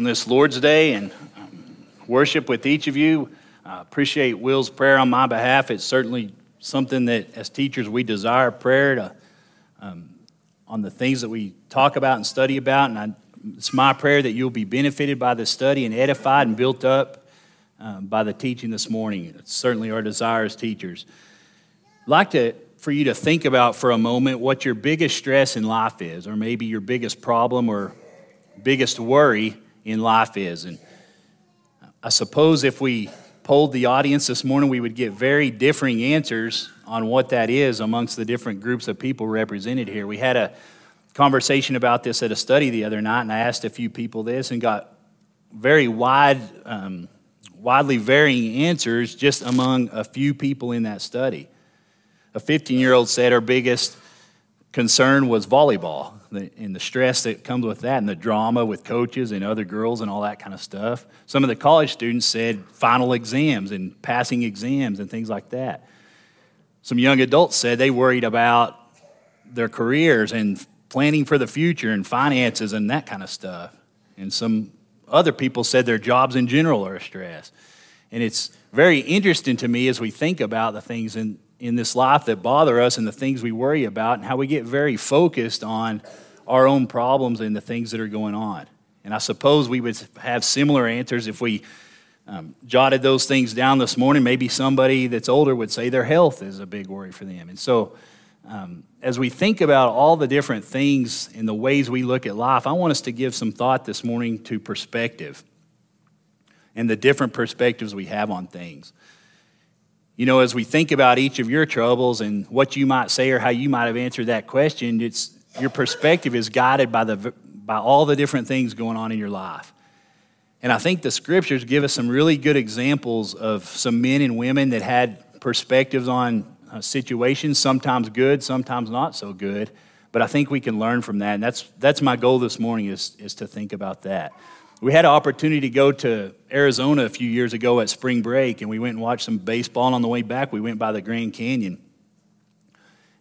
on this Lord's Day and worship with each of you. I appreciate Will's prayer on my behalf. It's certainly something that as teachers we desire prayer to, on the things that we talk about and study about. And it's my prayer that you'll be benefited by the study and edified and built up by the teaching this morning. It's certainly our desire as teachers. I'd like to for you to think about for a moment what your biggest stress in life is, or maybe your biggest problem or biggest worry in life is. And I suppose if we polled the audience this morning, we would get very differing answers on what that is amongst the different groups of people represented here. We had a conversation about this at a study the other night, and I asked a few people this and got very widely varying answers just among a few people in that study. A 15-year-old said her biggest concern was volleyball and the stress that comes with that and the drama with coaches and other girls and all that kind of stuff. Some of the college students said final exams and passing exams and things like that. Some young adults said they worried about their careers and planning for the future and finances and that kind of stuff. And some other people said their jobs in general are a stress. And it's very interesting to me as we think about the things in this life that bother us and the things we worry about and how we get very focused on our own problems and the things that are going on. And I suppose we would have similar answers if we jotted those things down this morning. Maybe somebody that's older would say their health is a big worry for them. And so as we think about all the different things and the ways we look at life, I want us to give some thought this morning to perspective and the different perspectives we have on things. You know, as we think about each of your troubles and what you might say or how you might have answered that question, it's your perspective is guided by all the different things going on in your life. And I think the scriptures give us some really good examples of some men and women that had perspectives on situations, sometimes good, sometimes not so good. But I think we can learn from that. And that's my goal this morning is to think about that. We had an opportunity to go to Arizona a few years ago at spring break, and we went and watched some baseball, and on the way back, we went by the Grand Canyon.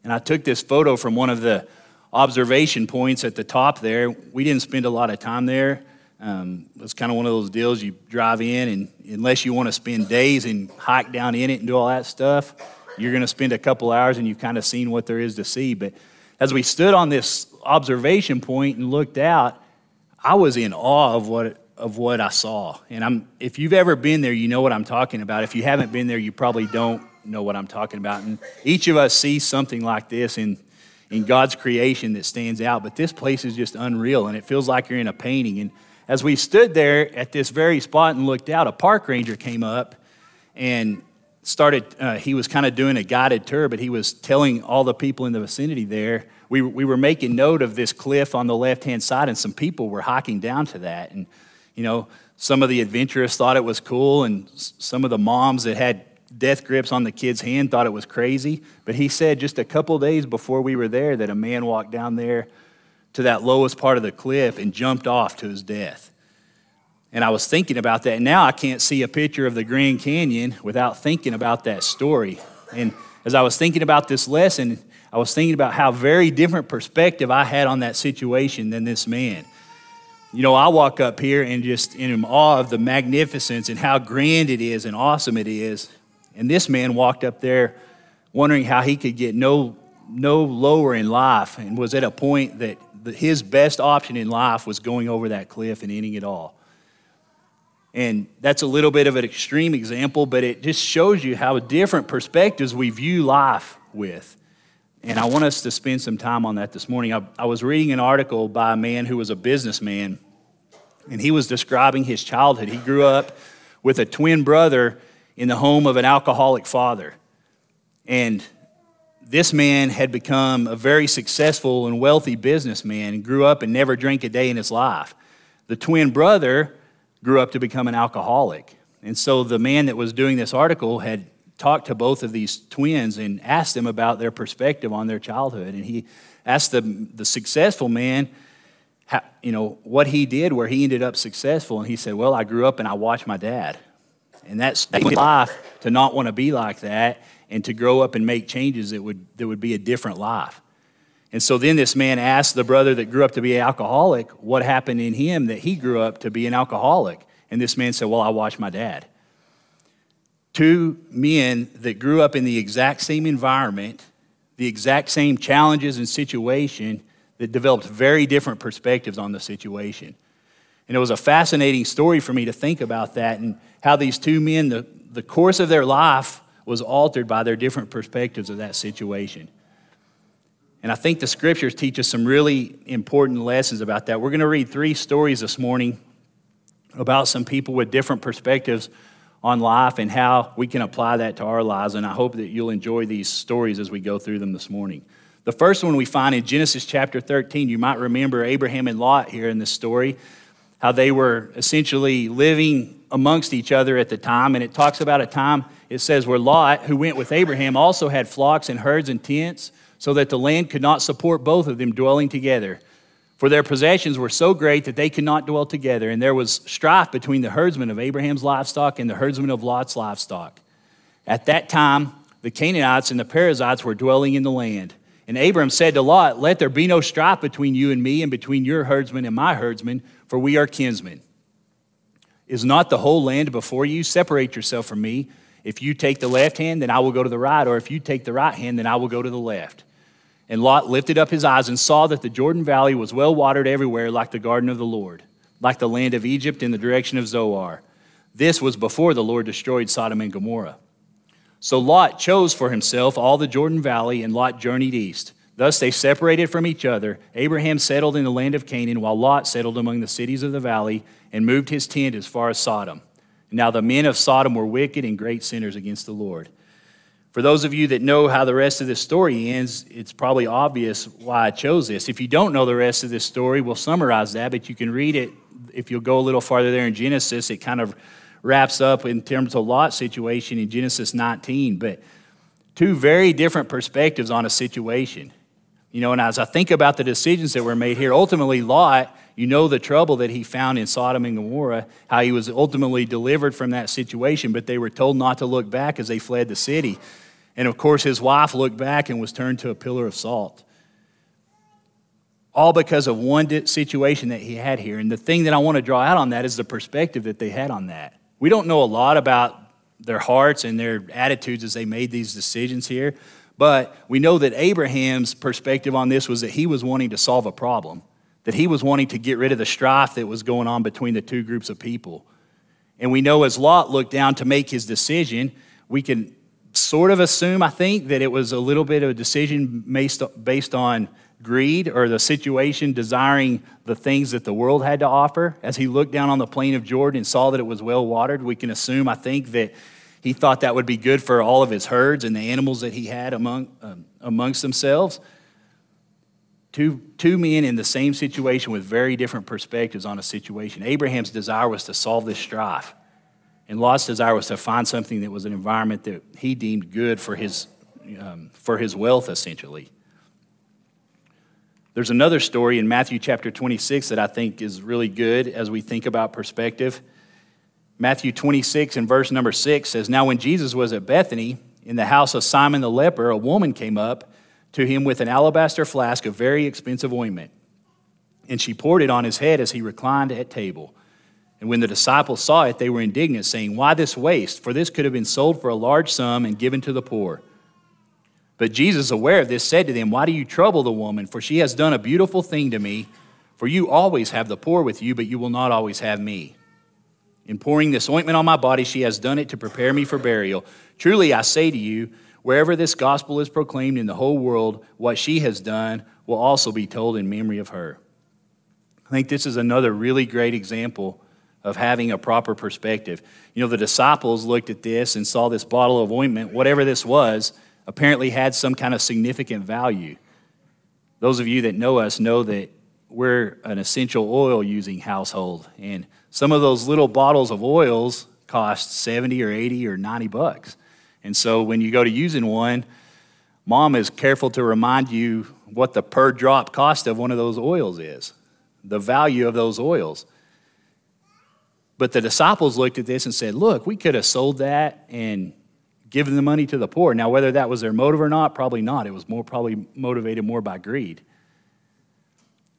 And I took this photo from one of the observation points at the top there. We didn't spend a lot of time there. It's kind of one of those deals you drive in, and unless you want to spend days and hike down in it and do all that stuff, you're going to spend a couple hours, and you've kind of seen what there is to see. But as we stood on this observation point and looked out, I was in awe of what I saw. And if you've ever been there, you know what I'm talking about. If you haven't been there, you probably don't know what I'm talking about. And each of us sees something like this in God's creation that stands out. But this place is just unreal, and it feels like you're in a painting. And as we stood there at this very spot and looked out, a park ranger came up and started, he was kind of doing a guided tour, but he was telling all the people in the vicinity there. We were making note of this cliff on the left-hand side, and some people were hiking down to that. And, you know, some of the adventurous thought it was cool, and some of the moms that had death grips on the kid's hand thought it was crazy. But he said just a couple days before we were there that a man walked down there to that lowest part of the cliff and jumped off to his death. And I was thinking about that. Now I can't see a picture of the Grand Canyon without thinking about that story. And as I was thinking about this lesson, I was thinking about how very different perspective I had on that situation than this man. You know, I walk up here and just in awe of the magnificence and how grand it is and awesome it is. And this man walked up there wondering how he could get no lower in life and was at a point that his best option in life was going over that cliff and ending it all. And that's a little bit of an extreme example, but it just shows you how different perspectives we view life with. And I want us to spend some time on that this morning. I was reading an article by a man who was a businessman, and he was describing his childhood. He grew up with a twin brother in the home of an alcoholic father. And this man had become a very successful and wealthy businessman and grew up and never drank a day in his life. The twin brother grew up to become an alcoholic. And so the man that was doing this article had talked to both of these twins and asked them about their perspective on their childhood. And he asked the successful man, how, you know, what he did, where he ended up successful. And he said, well, I grew up and I watched my dad. And that's life to not want to be like that and to grow up and make changes that would be a different life. And so then this man asked the brother that grew up to be an alcoholic what happened in him that he grew up to be an alcoholic. And this man said, well, I watched my dad. Two men that grew up in the exact same environment, the exact same challenges and situation, that developed very different perspectives on the situation. And it was a fascinating story for me to think about that and how these two men, the course of their life was altered by their different perspectives of that situation. And I think the scriptures teach us some really important lessons about that. We're going to read three stories this morning about some people with different perspectives on life and how we can apply that to our lives. And I hope that you'll enjoy these stories as we go through them this morning. The first one we find in Genesis chapter 13. You might remember Abraham and Lot here in this story, how they were essentially living amongst each other at the time. And it talks about a time, it says, where Lot, who went with Abraham, also had flocks and herds and tents, so that the land could not support both of them dwelling together. For their possessions were so great that they could not dwell together, and there was strife between the herdsmen of Abraham's livestock and the herdsmen of Lot's livestock. At that time, the Canaanites and the Perizzites were dwelling in the land. And Abram said to Lot, let there be no strife between you and me and between your herdsmen and my herdsmen, for we are kinsmen. Is not the whole land before you? Separate yourself from me. If you take the left hand, then I will go to the right, or if you take the right hand, then I will go to the left. And Lot lifted up his eyes and saw that the Jordan Valley was well watered everywhere, like the garden of the Lord, like the land of Egypt in the direction of Zoar. This was before the Lord destroyed Sodom and Gomorrah. So Lot chose for himself all the Jordan Valley, and Lot journeyed east. Thus they separated from each other. Abraham settled in the land of Canaan, while Lot settled among the cities of the valley and moved his tent as far as Sodom. Now the men of Sodom were wicked and great sinners against the Lord. For those of you that know how the rest of this story ends, it's probably obvious why I chose this. If you don't know the rest of this story, we'll summarize that, but you can read it. If you'll go a little farther there in Genesis, it kind of wraps up in terms of Lot's situation in Genesis 19. But two very different perspectives on a situation. You know, and as I think about the decisions that were made here, ultimately Lot, you know the trouble that he found in Sodom and Gomorrah, how he was ultimately delivered from that situation, but they were told not to look back as they fled the city. And of course, his wife looked back and was turned to a pillar of salt. All because of one situation that he had here. And the thing that I want to draw out on that is the perspective that they had on that. We don't know a lot about their hearts and their attitudes as they made these decisions here. But we know that Abraham's perspective on this was that he was wanting to solve a problem, that he was wanting to get rid of the strife that was going on between the two groups of people. And we know as Lot looked down to make his decision, we can sort of assume, I think, that it was a little bit of a decision based on greed or the situation desiring the things that the world had to offer. As he looked down on the plain of Jordan and saw that it was well watered, we can assume, I think, that he thought that would be good for all of his herds and the animals that he had amongst themselves. Two men in the same situation with very different perspectives on a situation. Abraham's desire was to solve this strife. And Lot's desire was to find something that was an environment that he deemed good for his wealth, essentially. There's another story in Matthew chapter 26 that I think is really good as we think about perspective. Matthew 26 and verse number 6 says, now when Jesus was at Bethany, in the house of Simon the leper, a woman came up to him with an alabaster flask of very expensive ointment, and she poured it on his head as he reclined at table. And when the disciples saw it, they were indignant, saying, why this waste? For this could have been sold for a large sum and given to the poor. But Jesus, aware of this, said to them, why do you trouble the woman? For she has done a beautiful thing to me. For you always have the poor with you, but you will not always have me. In pouring this ointment on my body, she has done it to prepare me for burial. Truly, I say to you, wherever this gospel is proclaimed in the whole world, what she has done will also be told in memory of her. I think this is another really great example of having a proper perspective. You know, the disciples looked at this and saw this bottle of ointment, whatever this was, apparently had some kind of significant value. Those of you that know us know that we're an essential oil-using household, and some of those little bottles of oils cost $70 or $80 or $90. And so when you go to using one, mom is careful to remind you what the per drop cost of one of those oils is, the value of those oils. But the disciples looked at this and said, look, we could have sold that and giving the money to the poor. Now, whether that was their motive or not, probably not. It was probably motivated more by greed.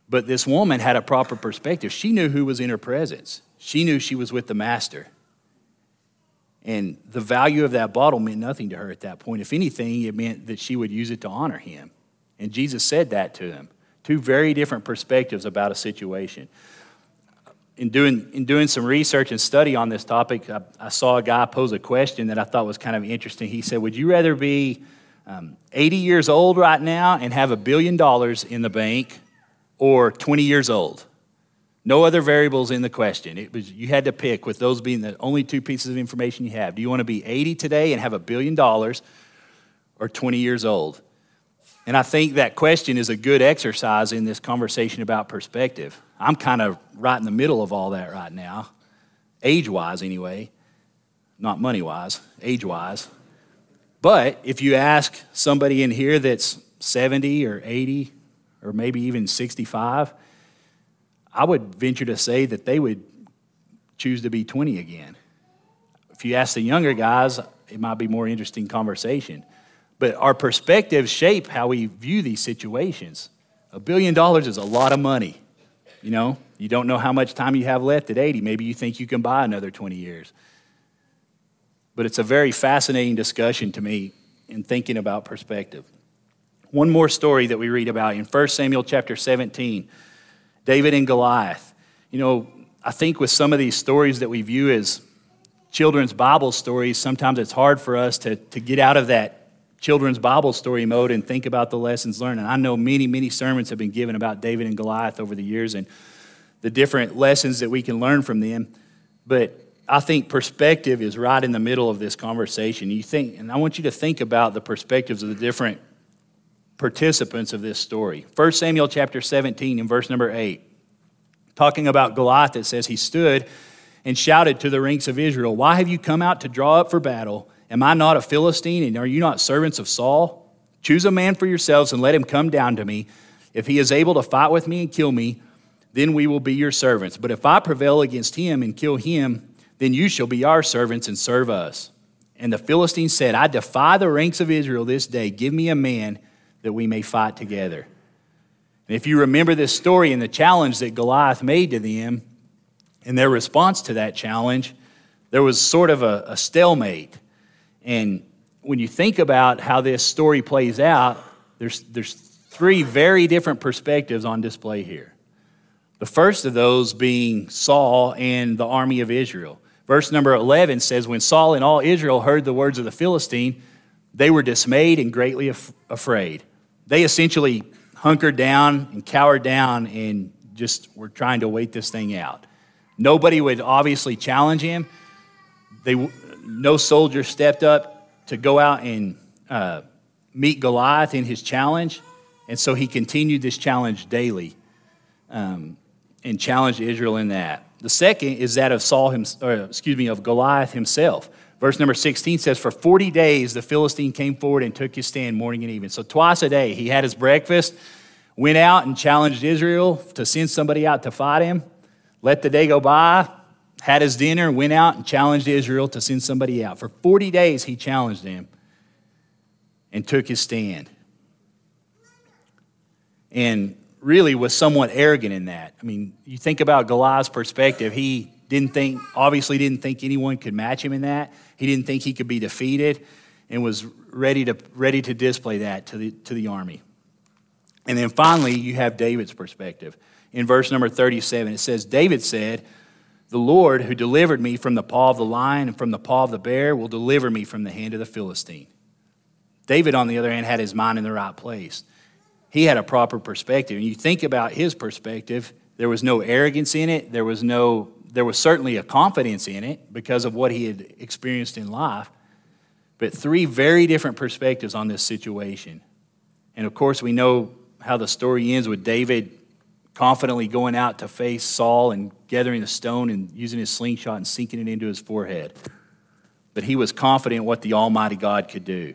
But this woman had a proper perspective. She knew who was in her presence. She knew she was with the master. And the value of that bottle meant nothing to her at that point. If anything, it meant that she would use it to honor him. And Jesus said that to them. Two very different perspectives about a situation. In doing some research and study on this topic, I saw a guy pose a question that I thought was kind of interesting. He said, would you rather be 80 years old right now and have $1 billion in the bank, or 20 years old? No other variables in the question. It was, you had to pick, with those being the only two pieces of information you have. Do you want to be 80 today and have $1 billion, or 20 years old? And I think that question is a good exercise in this conversation about perspective. I'm kind of right in the middle of all that right now, age-wise anyway, not money-wise, age-wise. But if you ask somebody in here that's 70 or 80 or maybe even 65, I would venture to say that they would choose to be 20 again. If you ask the younger guys, it might be more interesting conversation. But our perspectives shape how we view these situations. $1 billion is a lot of money. You know, you don't know how much time you have left at 80. Maybe you think you can buy another 20 years. But it's a very fascinating discussion to me in thinking about perspective. One more story that we read about in 1 Samuel chapter 17, David and Goliath. You know, I think with some of these stories that we view as children's Bible stories, sometimes it's hard for us to get out of that children's Bible story mode and think about the lessons learned. And I know many, many sermons have been given about David and Goliath over the years and the different lessons that we can learn from them. But I think perspective is right in the middle of this conversation. And I want you to think about the perspectives of the different participants of this story. 1 Samuel chapter 17 and verse number 8, talking about Goliath, it says, he stood and shouted to the ranks of Israel, "Why have you come out to draw up for battle? Am I not a Philistine, and are you not servants of Saul? Choose a man for yourselves and let him come down to me. If he is able to fight with me and kill me, then we will be your servants. But if I prevail against him and kill him, then you shall be our servants and serve us." And the Philistine said, "I defy the ranks of Israel this day. Give me a man that we may fight together." And if you remember this story and the challenge that Goliath made to them and their response to that challenge, there was sort of a stalemate. And when you think about how this story plays out, there's three very different perspectives on display here. The first of those being Saul and the army of Israel. Verse number 11 says, when Saul and all Israel heard the words of the Philistine, they were dismayed and greatly afraid. They essentially hunkered down and cowered down and just were trying to wait this thing out. Nobody would obviously challenge him. No soldier stepped up to go out and meet Goliath in his challenge. And so he continued this challenge daily and challenged Israel in that. The second is that of of Goliath himself. Verse number 16 says, for 40 days, the Philistine came forward and took his stand morning and evening. So twice a day, he had his breakfast, went out and challenged Israel to send somebody out to fight him, let the day go by, had his dinner, went out and challenged Israel to send somebody out. For 40 days, he challenged them and took his stand. And really was somewhat arrogant in that. I mean, you think about Goliath's perspective. He obviously didn't think anyone could match him in that. He didn't think he could be defeated and was ready to display that to the army. And then finally, you have David's perspective. In verse number 37, it says, David said, "The Lord who delivered me from the paw of the lion and from the paw of the bear will deliver me from the hand of the Philistine." David, on the other hand, had his mind in the right place. He had a proper perspective. And you think about his perspective, there was no arrogance in it. There was certainly a confidence in it because of what he had experienced in life. But three very different perspectives on this situation. And of course, we know how the story ends with David confidently going out to face Saul and gathering a stone and using his slingshot and sinking it into his forehead. But he was confident in what the Almighty God could do.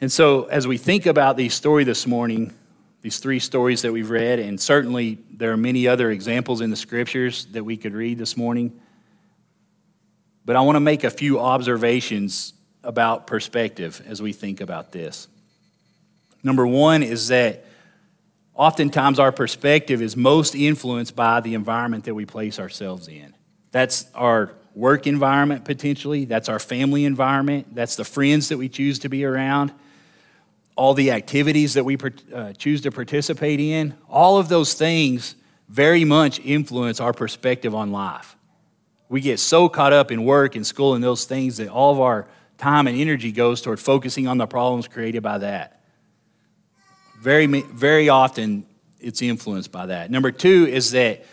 And so as we think about these stories this morning, these three stories that we've read, and certainly there are many other examples in the scriptures that we could read this morning, but I want to make a few observations about perspective as we think about this. Number one is that oftentimes our perspective is most influenced by the environment that we place ourselves in. That's our work environment potentially, that's our family environment, that's the friends that we choose to be around, all the activities that we choose to participate in. All of those things very much influence our perspective on life. We get so caught up in work and school and those things that all of our time and energy goes toward focusing on the problems created by that. Very, very often, it's influenced by that. Number two is that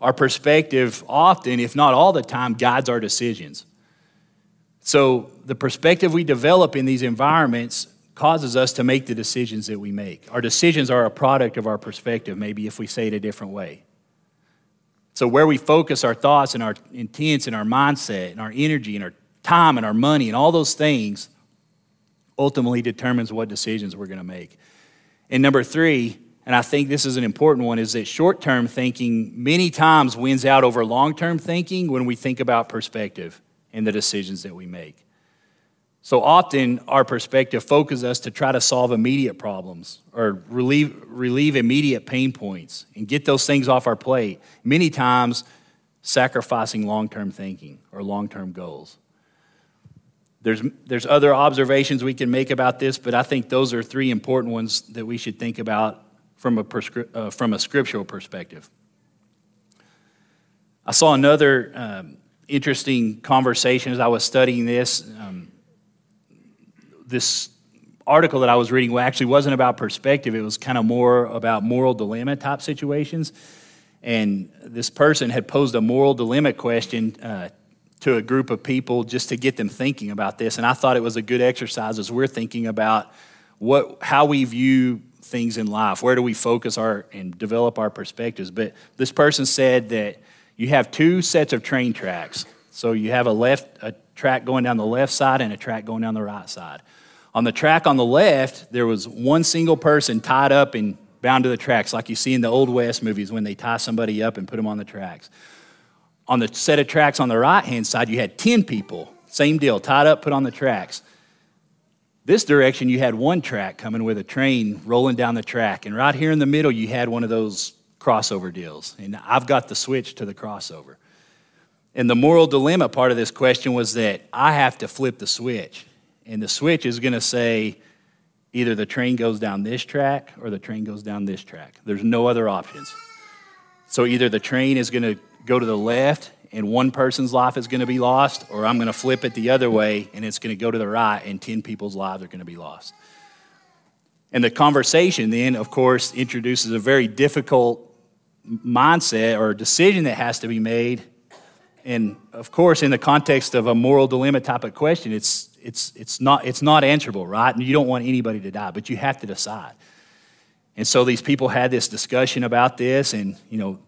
our perspective often, if not all the time, guides our decisions. So the perspective we develop in these environments causes us to make the decisions that we make. Our decisions are a product of our perspective, maybe if we say it a different way. So where we focus our thoughts and our intents and our mindset and our energy and our time and our money and all those things ultimately determines what decisions we're going to make. And number three, and I think this is an important one, is that short-term thinking many times wins out over long-term thinking when we think about perspective and the decisions that we make. So often our perspective focuses us to try to solve immediate problems or relieve immediate pain points and get those things off our plate, many times sacrificing long-term thinking or long-term goals. There's other observations we can make about this, but I think those are three important ones that we should think about from a scriptural perspective. I saw another interesting conversation as I was studying this. This article that I was reading actually wasn't about perspective. It was kind of more about moral dilemma type situations. And this person had posed a moral dilemma question to a group of people just to get them thinking about this. And I thought it was a good exercise as we're thinking about how we view things in life. Where do we focus and develop our perspectives? But this person said that you have two sets of train tracks. So you have a track going down the left side and a track going down the right side. On the track on the left, there was one single person tied up and bound to the tracks, like you see in the Old West movies when they tie somebody up and put them on the tracks. On the set of tracks on the right-hand side, you had 10 people, same deal, tied up, put on the tracks. This direction, you had one track coming with a train rolling down the track, and right here in the middle, you had one of those crossover deals, and I've got the switch to the crossover. And the moral dilemma part of this question was that I have to flip the switch, and the switch is going to say either the train goes down this track or the train goes down this track. There's no other options. So either the train is going to go to the left and one person's life is going to be lost, or I'm going to flip it the other way and it's going to go to the right and 10 people's lives are going to be lost. And the conversation then, of course, introduces a very difficult mindset or decision that has to be made. And of course, in the context of a moral dilemma type of question, it's not answerable, right? And you don't want anybody to die, but you have to decide. And so these people had this discussion about this, and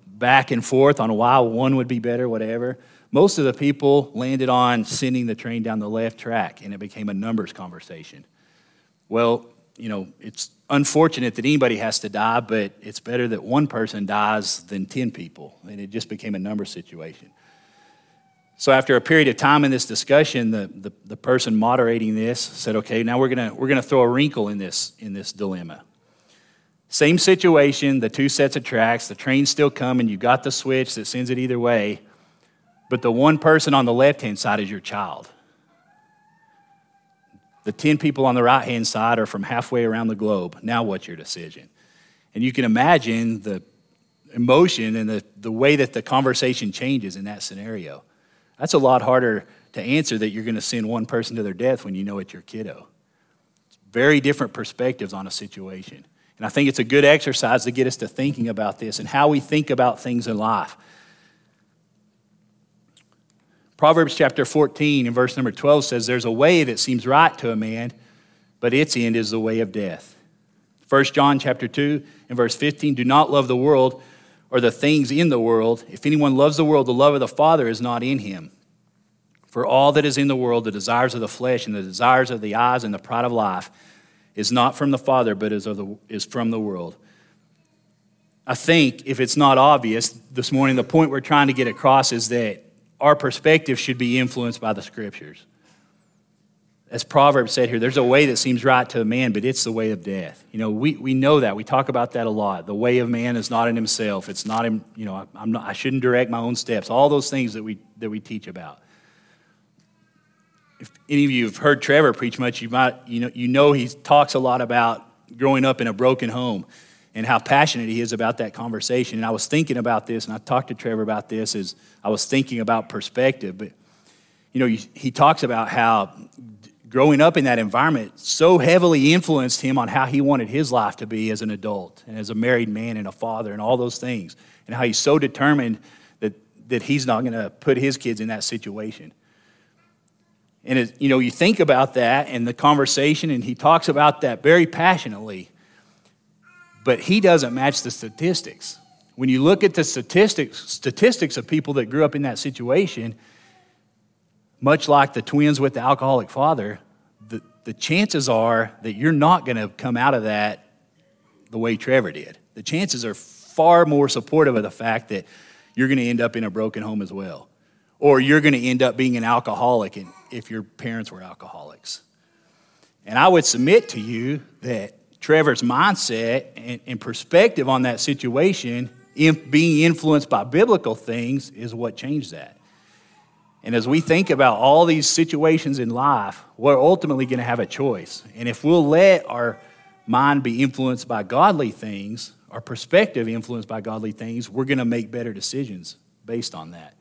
back and forth on why one would be better, whatever. Most of the people landed on sending the train down the left track, and it became a numbers conversation. Well, it's unfortunate that anybody has to die, but it's better that one person dies than 10 people, and it just became a number situation. So after a period of time in this discussion, the person moderating this said, "Okay, now we're gonna throw a wrinkle in this dilemma. Same situation, the two sets of tracks, the train's still coming, you got the switch that sends it either way, but the one person on the left-hand side is your child. The 10 people on the right-hand side are from halfway around the globe. Now what's your decision?" And you can imagine the emotion and the way that the conversation changes in that scenario. That's a lot harder to answer that you're going to send one person to their death when you know it's your kiddo. It's very different perspectives on a situation. And I think it's a good exercise to get us to thinking about this and how we think about things in life. Proverbs chapter 14 and verse number 12 says, "There's a way that seems right to a man, but its end is the way of death." 1 John chapter 2 and verse 15, "Do not love the world or the things in the world. If anyone loves the world, the love of the Father is not in him. For all that is in the world, the desires of the flesh and the desires of the eyes and the pride of life, is not from the Father, but is from the world." I think, if it's not obvious this morning, the point we're trying to get across is that our perspective should be influenced by the Scriptures. as Proverbs said here, there's a way that seems right to a man, but it's the way of death. You know, we know that. We talk about that a lot. The way of man is not in himself. It's not in, you know, I shouldn't direct my own steps. All those things that we teach about. If any of you have heard Trevor preach much, you know he talks a lot about growing up in a broken home and how passionate he is about that conversation. And I was thinking about this, and I talked to Trevor about this as I was thinking about perspective. But, you know, he talks about how growing up in that environment so heavily influenced him on how he wanted his life to be as an adult and as a married man and a father and all those things, and how he's so determined that he's not going to put his kids in that situation. And, you know, you think about that and the conversation, and he talks about that very passionately, but he doesn't match the statistics. When you look at the statistics of people that grew up in that situation, much like the twins with the alcoholic father, the chances are that you're not going to come out of that the way Trevor did. The chances are far more supportive of the fact that you're going to end up in a broken home as well. Or you're going to end up being an alcoholic if your parents were alcoholics. And I would submit to you that Trevor's mindset and perspective on that situation, being influenced by biblical things, is what changed that. And as we think about all these situations in life, we're ultimately going to have a choice. And if we'll let our mind be influenced by godly things, our perspective influenced by godly things, we're going to make better decisions based on that.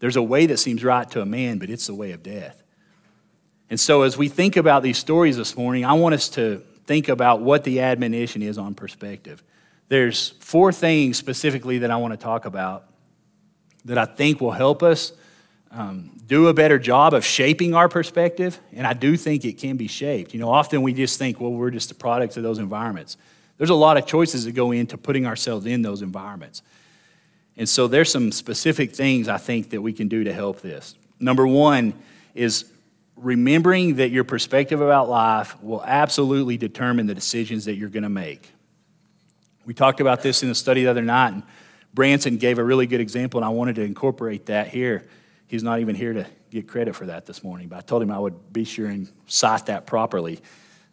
There's a way that seems right to a man, but it's the way of death. And so as we think about these stories this morning, I want us to think about what the admonition is on perspective. There's four things specifically that I want to talk about that I think will help us do a better job of shaping our perspective, and I do think it can be shaped. You know, often we just think, well, we're just the product of those environments. There's a lot of choices that go into putting ourselves in those environments. And so there's some specific things I think that we can do to help this. Number one is remembering that your perspective about life will absolutely determine the decisions that you're going to make. We talked about this in the study the other night, and Branson gave a really good example, and I wanted to incorporate that here. He's not even here to get credit for that this morning, but I told him I would be sure and cite that properly.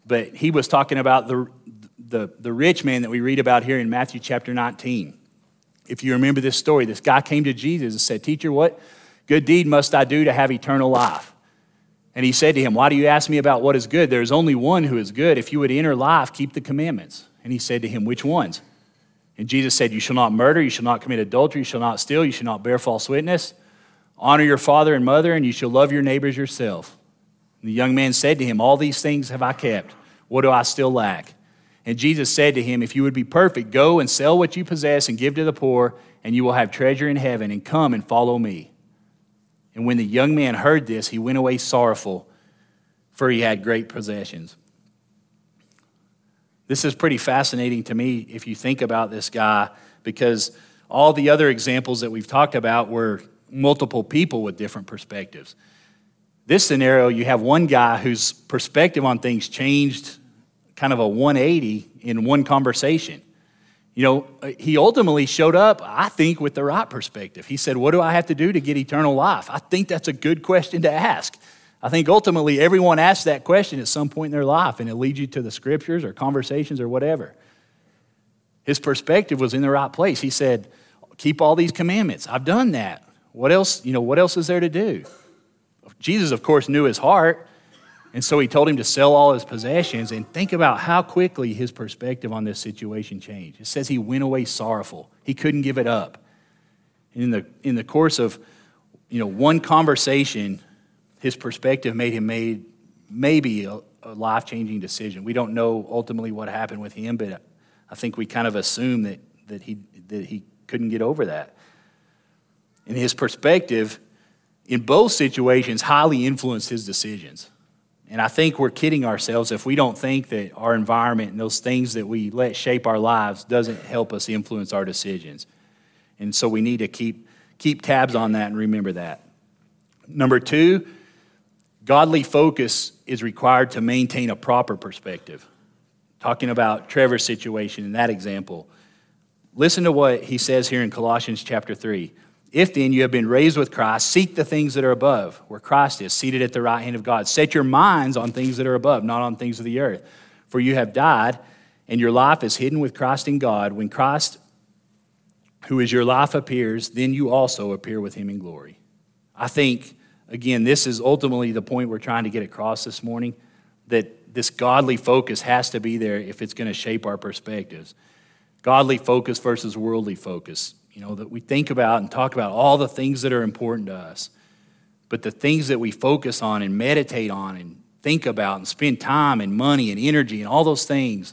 But he was talking about the rich man that we read about here in Matthew chapter 19. If you remember this story, this guy came to Jesus and said, "Teacher, what good deed must I do to have eternal life?" And he said to him, "Why do you ask me about what is good? There is only one who is good. If you would enter life, keep the commandments." And he said to him, "Which ones?" And Jesus said, "You shall not murder, you shall not commit adultery, you shall not steal, you shall not bear false witness, honor your father and mother, and you shall love your neighbors yourself." And the young man said to him, "All these things have I kept. What do I still lack?" And Jesus said to him, "If you would be perfect, go and sell what you possess and give to the poor, and you will have treasure in heaven, and come and follow me." And when the young man heard this, he went away sorrowful, for he had great possessions. This is pretty fascinating to me if you think about this guy, because all the other examples that we've talked about were multiple people with different perspectives. This scenario, you have one guy whose perspective on things changed kind of a 180 in one conversation. You know, he ultimately showed up, I think, with the right perspective. He said, "What do I have to do to get eternal life?" I think that's a good question to ask. I think ultimately everyone asks that question at some point in their life, and it leads you to the scriptures or conversations or whatever. His perspective was in the right place. He said, "Keep all these commandments. I've done that. What else, you know, what else is there to do?" Jesus, of course, knew his heart, and so he told him to sell all his possessions, and think about how quickly his perspective on this situation changed. It says he went away sorrowful. He couldn't give it up. In the course of, you know, one conversation, his perspective made maybe a life-changing decision. We don't know ultimately what happened with him, but I think we kind of assume that he couldn't get over that. And his perspective in both situations highly influenced his decisions. And I think we're kidding ourselves if we don't think that our environment and those things that we let shape our lives doesn't help us influence our decisions. And so we need to keep tabs on that and remember that. Number two, godly focus is required to maintain a proper perspective. Talking about Trevor's situation in that example, listen to what he says here in Colossians chapter 3. If then you have been raised with Christ, seek the things that are above, where Christ is, seated at the right hand of God. Set your minds on things that are above, not on things of the earth. For you have died, and your life is hidden with Christ in God. When Christ, who is your life, appears, then you also appear with him in glory. I think, again, this is ultimately the point we're trying to get across this morning, that this godly focus has to be there if it's going to shape our perspectives. Godly focus versus worldly focus. You know, that we think about and talk about all the things that are important to us. But the things that we focus on and meditate on and think about and spend time and money and energy and all those things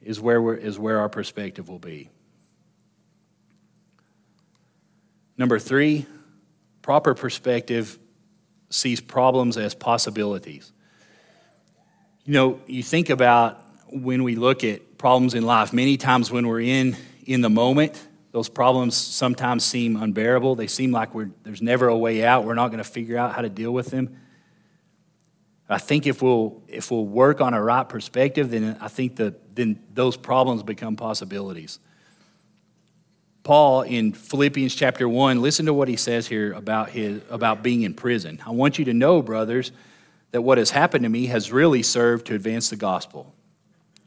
is where our perspective will be. Number 3, proper perspective sees problems as possibilities. You know, you think about when we look at problems in life, many times when we're in the moment, those problems sometimes seem unbearable. They seem like there's never a way out. We're not going to figure out how to deal with them. I think if we'll work on a right perspective, then I think then those problems become possibilities. Paul in Philippians chapter 1, listen to what he says here about being in prison. I want you to know, brothers, that what has happened to me has really served to advance the gospel,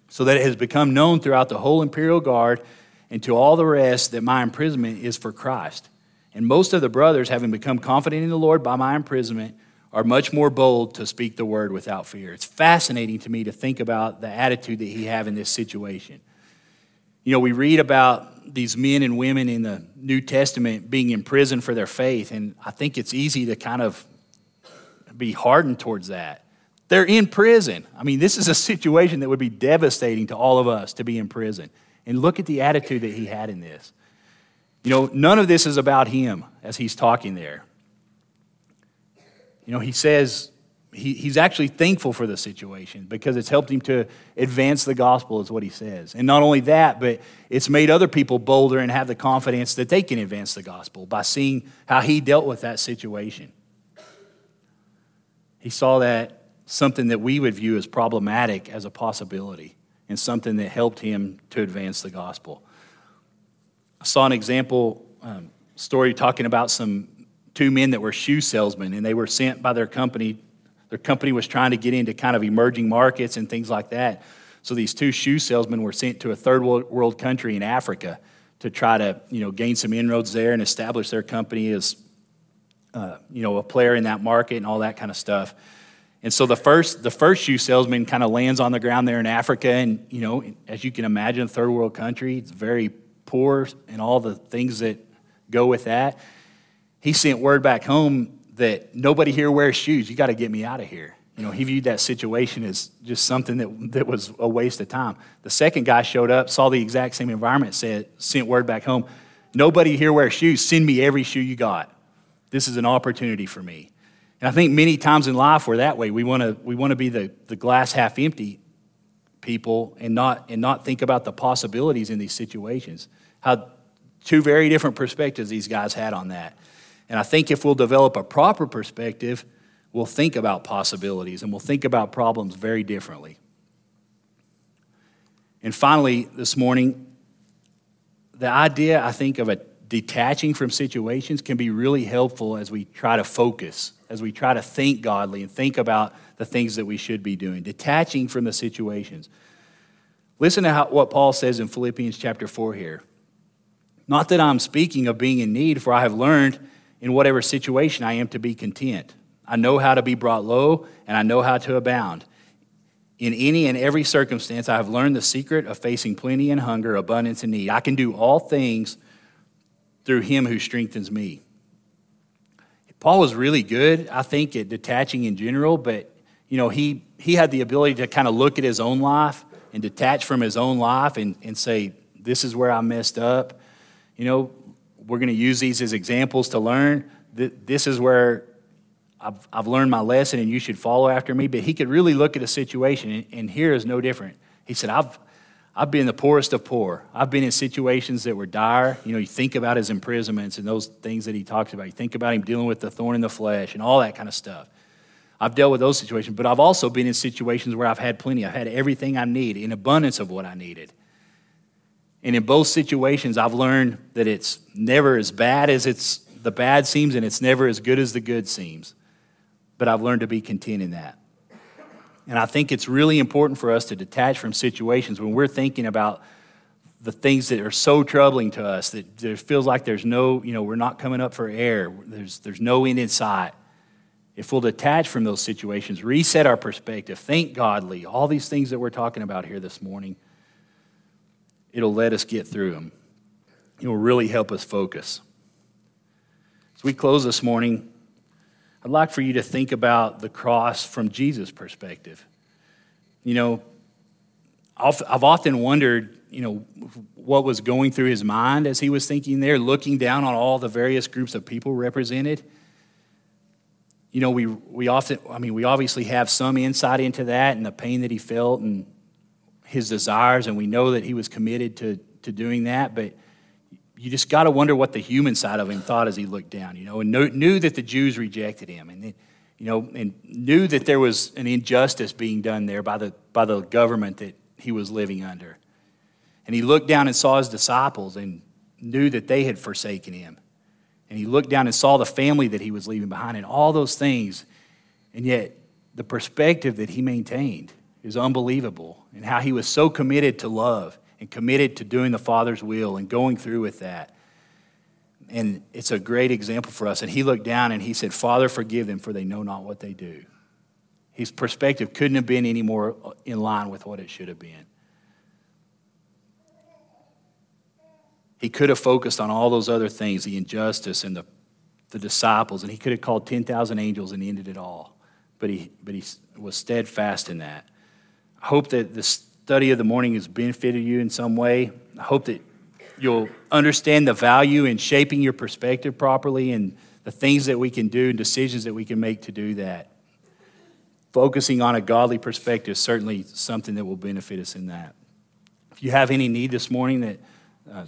so that it has become known throughout the whole imperial guard and to all the rest that my imprisonment is for Christ. And most of the brothers, having become confident in the Lord by my imprisonment, are much more bold to speak the word without fear. It's fascinating to me to think about the attitude that he had in this situation. You know, we read about these men and women in the New Testament being in prison for their faith, and I think it's easy to kind of be hardened towards that. They're in prison. I mean, this is a situation that would be devastating to all of us to be in prison. And look at the attitude that he had in this. You know, none of this is about him as he's talking there. You know, he says he's actually thankful for the situation because it's helped him to advance the gospel is what he says. And not only that, but it's made other people bolder and have the confidence that they can advance the gospel by seeing how he dealt with that situation. He saw that something that we would view as problematic as a possibility, and something that helped him to advance the gospel. I saw an example story talking about two men that were shoe salesmen, and they were sent by their company. Their company was trying to get into kind of emerging markets and things like that. So these two shoe salesmen were sent to a third world country in Africa to try to, you know, gain some inroads there and establish their company as, you know, a player in that market and all that kind of stuff. And so the first shoe salesman kind of lands on the ground there in Africa, and, you know, as you can imagine, third world country, it's very poor and all the things that go with that. He sent word back home that nobody here wears shoes. You got to get me out of here. You know, he viewed that situation as just something that was a waste of time. The second guy showed up, saw the exact same environment, sent word back home, nobody here wears shoes. Send me every shoe you got. This is an opportunity for me. And I think many times in life we're that way. We want to be the glass half empty people and not think about the possibilities in these situations. How two very different perspectives these guys had on that. And I think if we'll develop a proper perspective, we'll think about possibilities and we'll think about problems very differently. And finally, this morning, the idea, I think, of detaching from situations can be really helpful as we try to focus, as we try to think godly and think about the things that we should be doing, detaching from the situations. Listen to what Paul says in Philippians chapter 4 here. Not that I'm speaking of being in need, for I have learned in whatever situation I am to be content. I know how to be brought low, and I know how to abound. In any and every circumstance, I have learned the secret of facing plenty and hunger, abundance and need. I can do all things through him who strengthens me. Paul was really good, I think, at detaching in general, but, you know, he had the ability to kind of look at his own life and detach from his own life and say, this is where I messed up. You know, we're going to use these as examples to learn. This is where I've learned my lesson and you should follow after me. But he could really look at a situation, and here is no different. He said, I've been the poorest of poor. I've been in situations that were dire. You know, you think about his imprisonments and those things that he talks about. You think about him dealing with the thorn in the flesh and all that kind of stuff. I've dealt with those situations, but I've also been in situations where I've had plenty. I've had everything I need, in abundance of what I needed. And in both situations, I've learned that it's never as bad as the bad seems, and it's never as good as the good seems. But I've learned to be content in that. And I think it's really important for us to detach from situations when we're thinking about the things that are so troubling to us, that it feels like there's no, we're not coming up for air. There's no end in sight. If we'll detach from those situations, reset our perspective, think godly, all these things that we're talking about here this morning, it'll let us get through them. It will really help us focus. As we close this morning, I'd like for you to think about the cross from Jesus' perspective. I've often wondered, what was going through his mind as he was thinking there, looking down on all the various groups of people represented. We obviously have some insight into that and the pain that he felt and his desires, and we know that he was committed to doing that, but you just got to wonder what the human side of him thought as he looked down, and knew that the Jews rejected him, and and knew that there was an injustice being done there by the government that he was living under. And he looked down and saw his disciples and knew that they had forsaken him. And he looked down and saw the family that he was leaving behind and all those things. And yet the perspective that he maintained is unbelievable, and how he was so committed to love and committed to doing the Father's will and going through with that. And it's a great example for us. And he looked down and he said, "Father, forgive them, for they know not what they do." His perspective couldn't have been any more in line with what it should have been. He could have focused on all those other things, the injustice and the disciples, and he could have called 10,000 angels and ended it all. But he was steadfast in that. I hope that this study of the morning has benefited you in some way. I hope that you'll understand the value in shaping your perspective properly and the things that we can do and decisions that we can make to do that. Focusing on a godly perspective is certainly something that will benefit us in that. If you have any need this morning that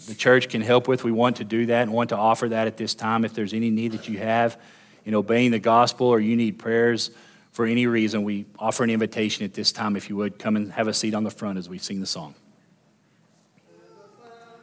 the church can help with, we want to do that and want to offer that at this time. If there's any need that you have in obeying the gospel, or you need prayers for any reason, we offer an invitation at this time. If you would, come and have a seat on the front as we sing the song.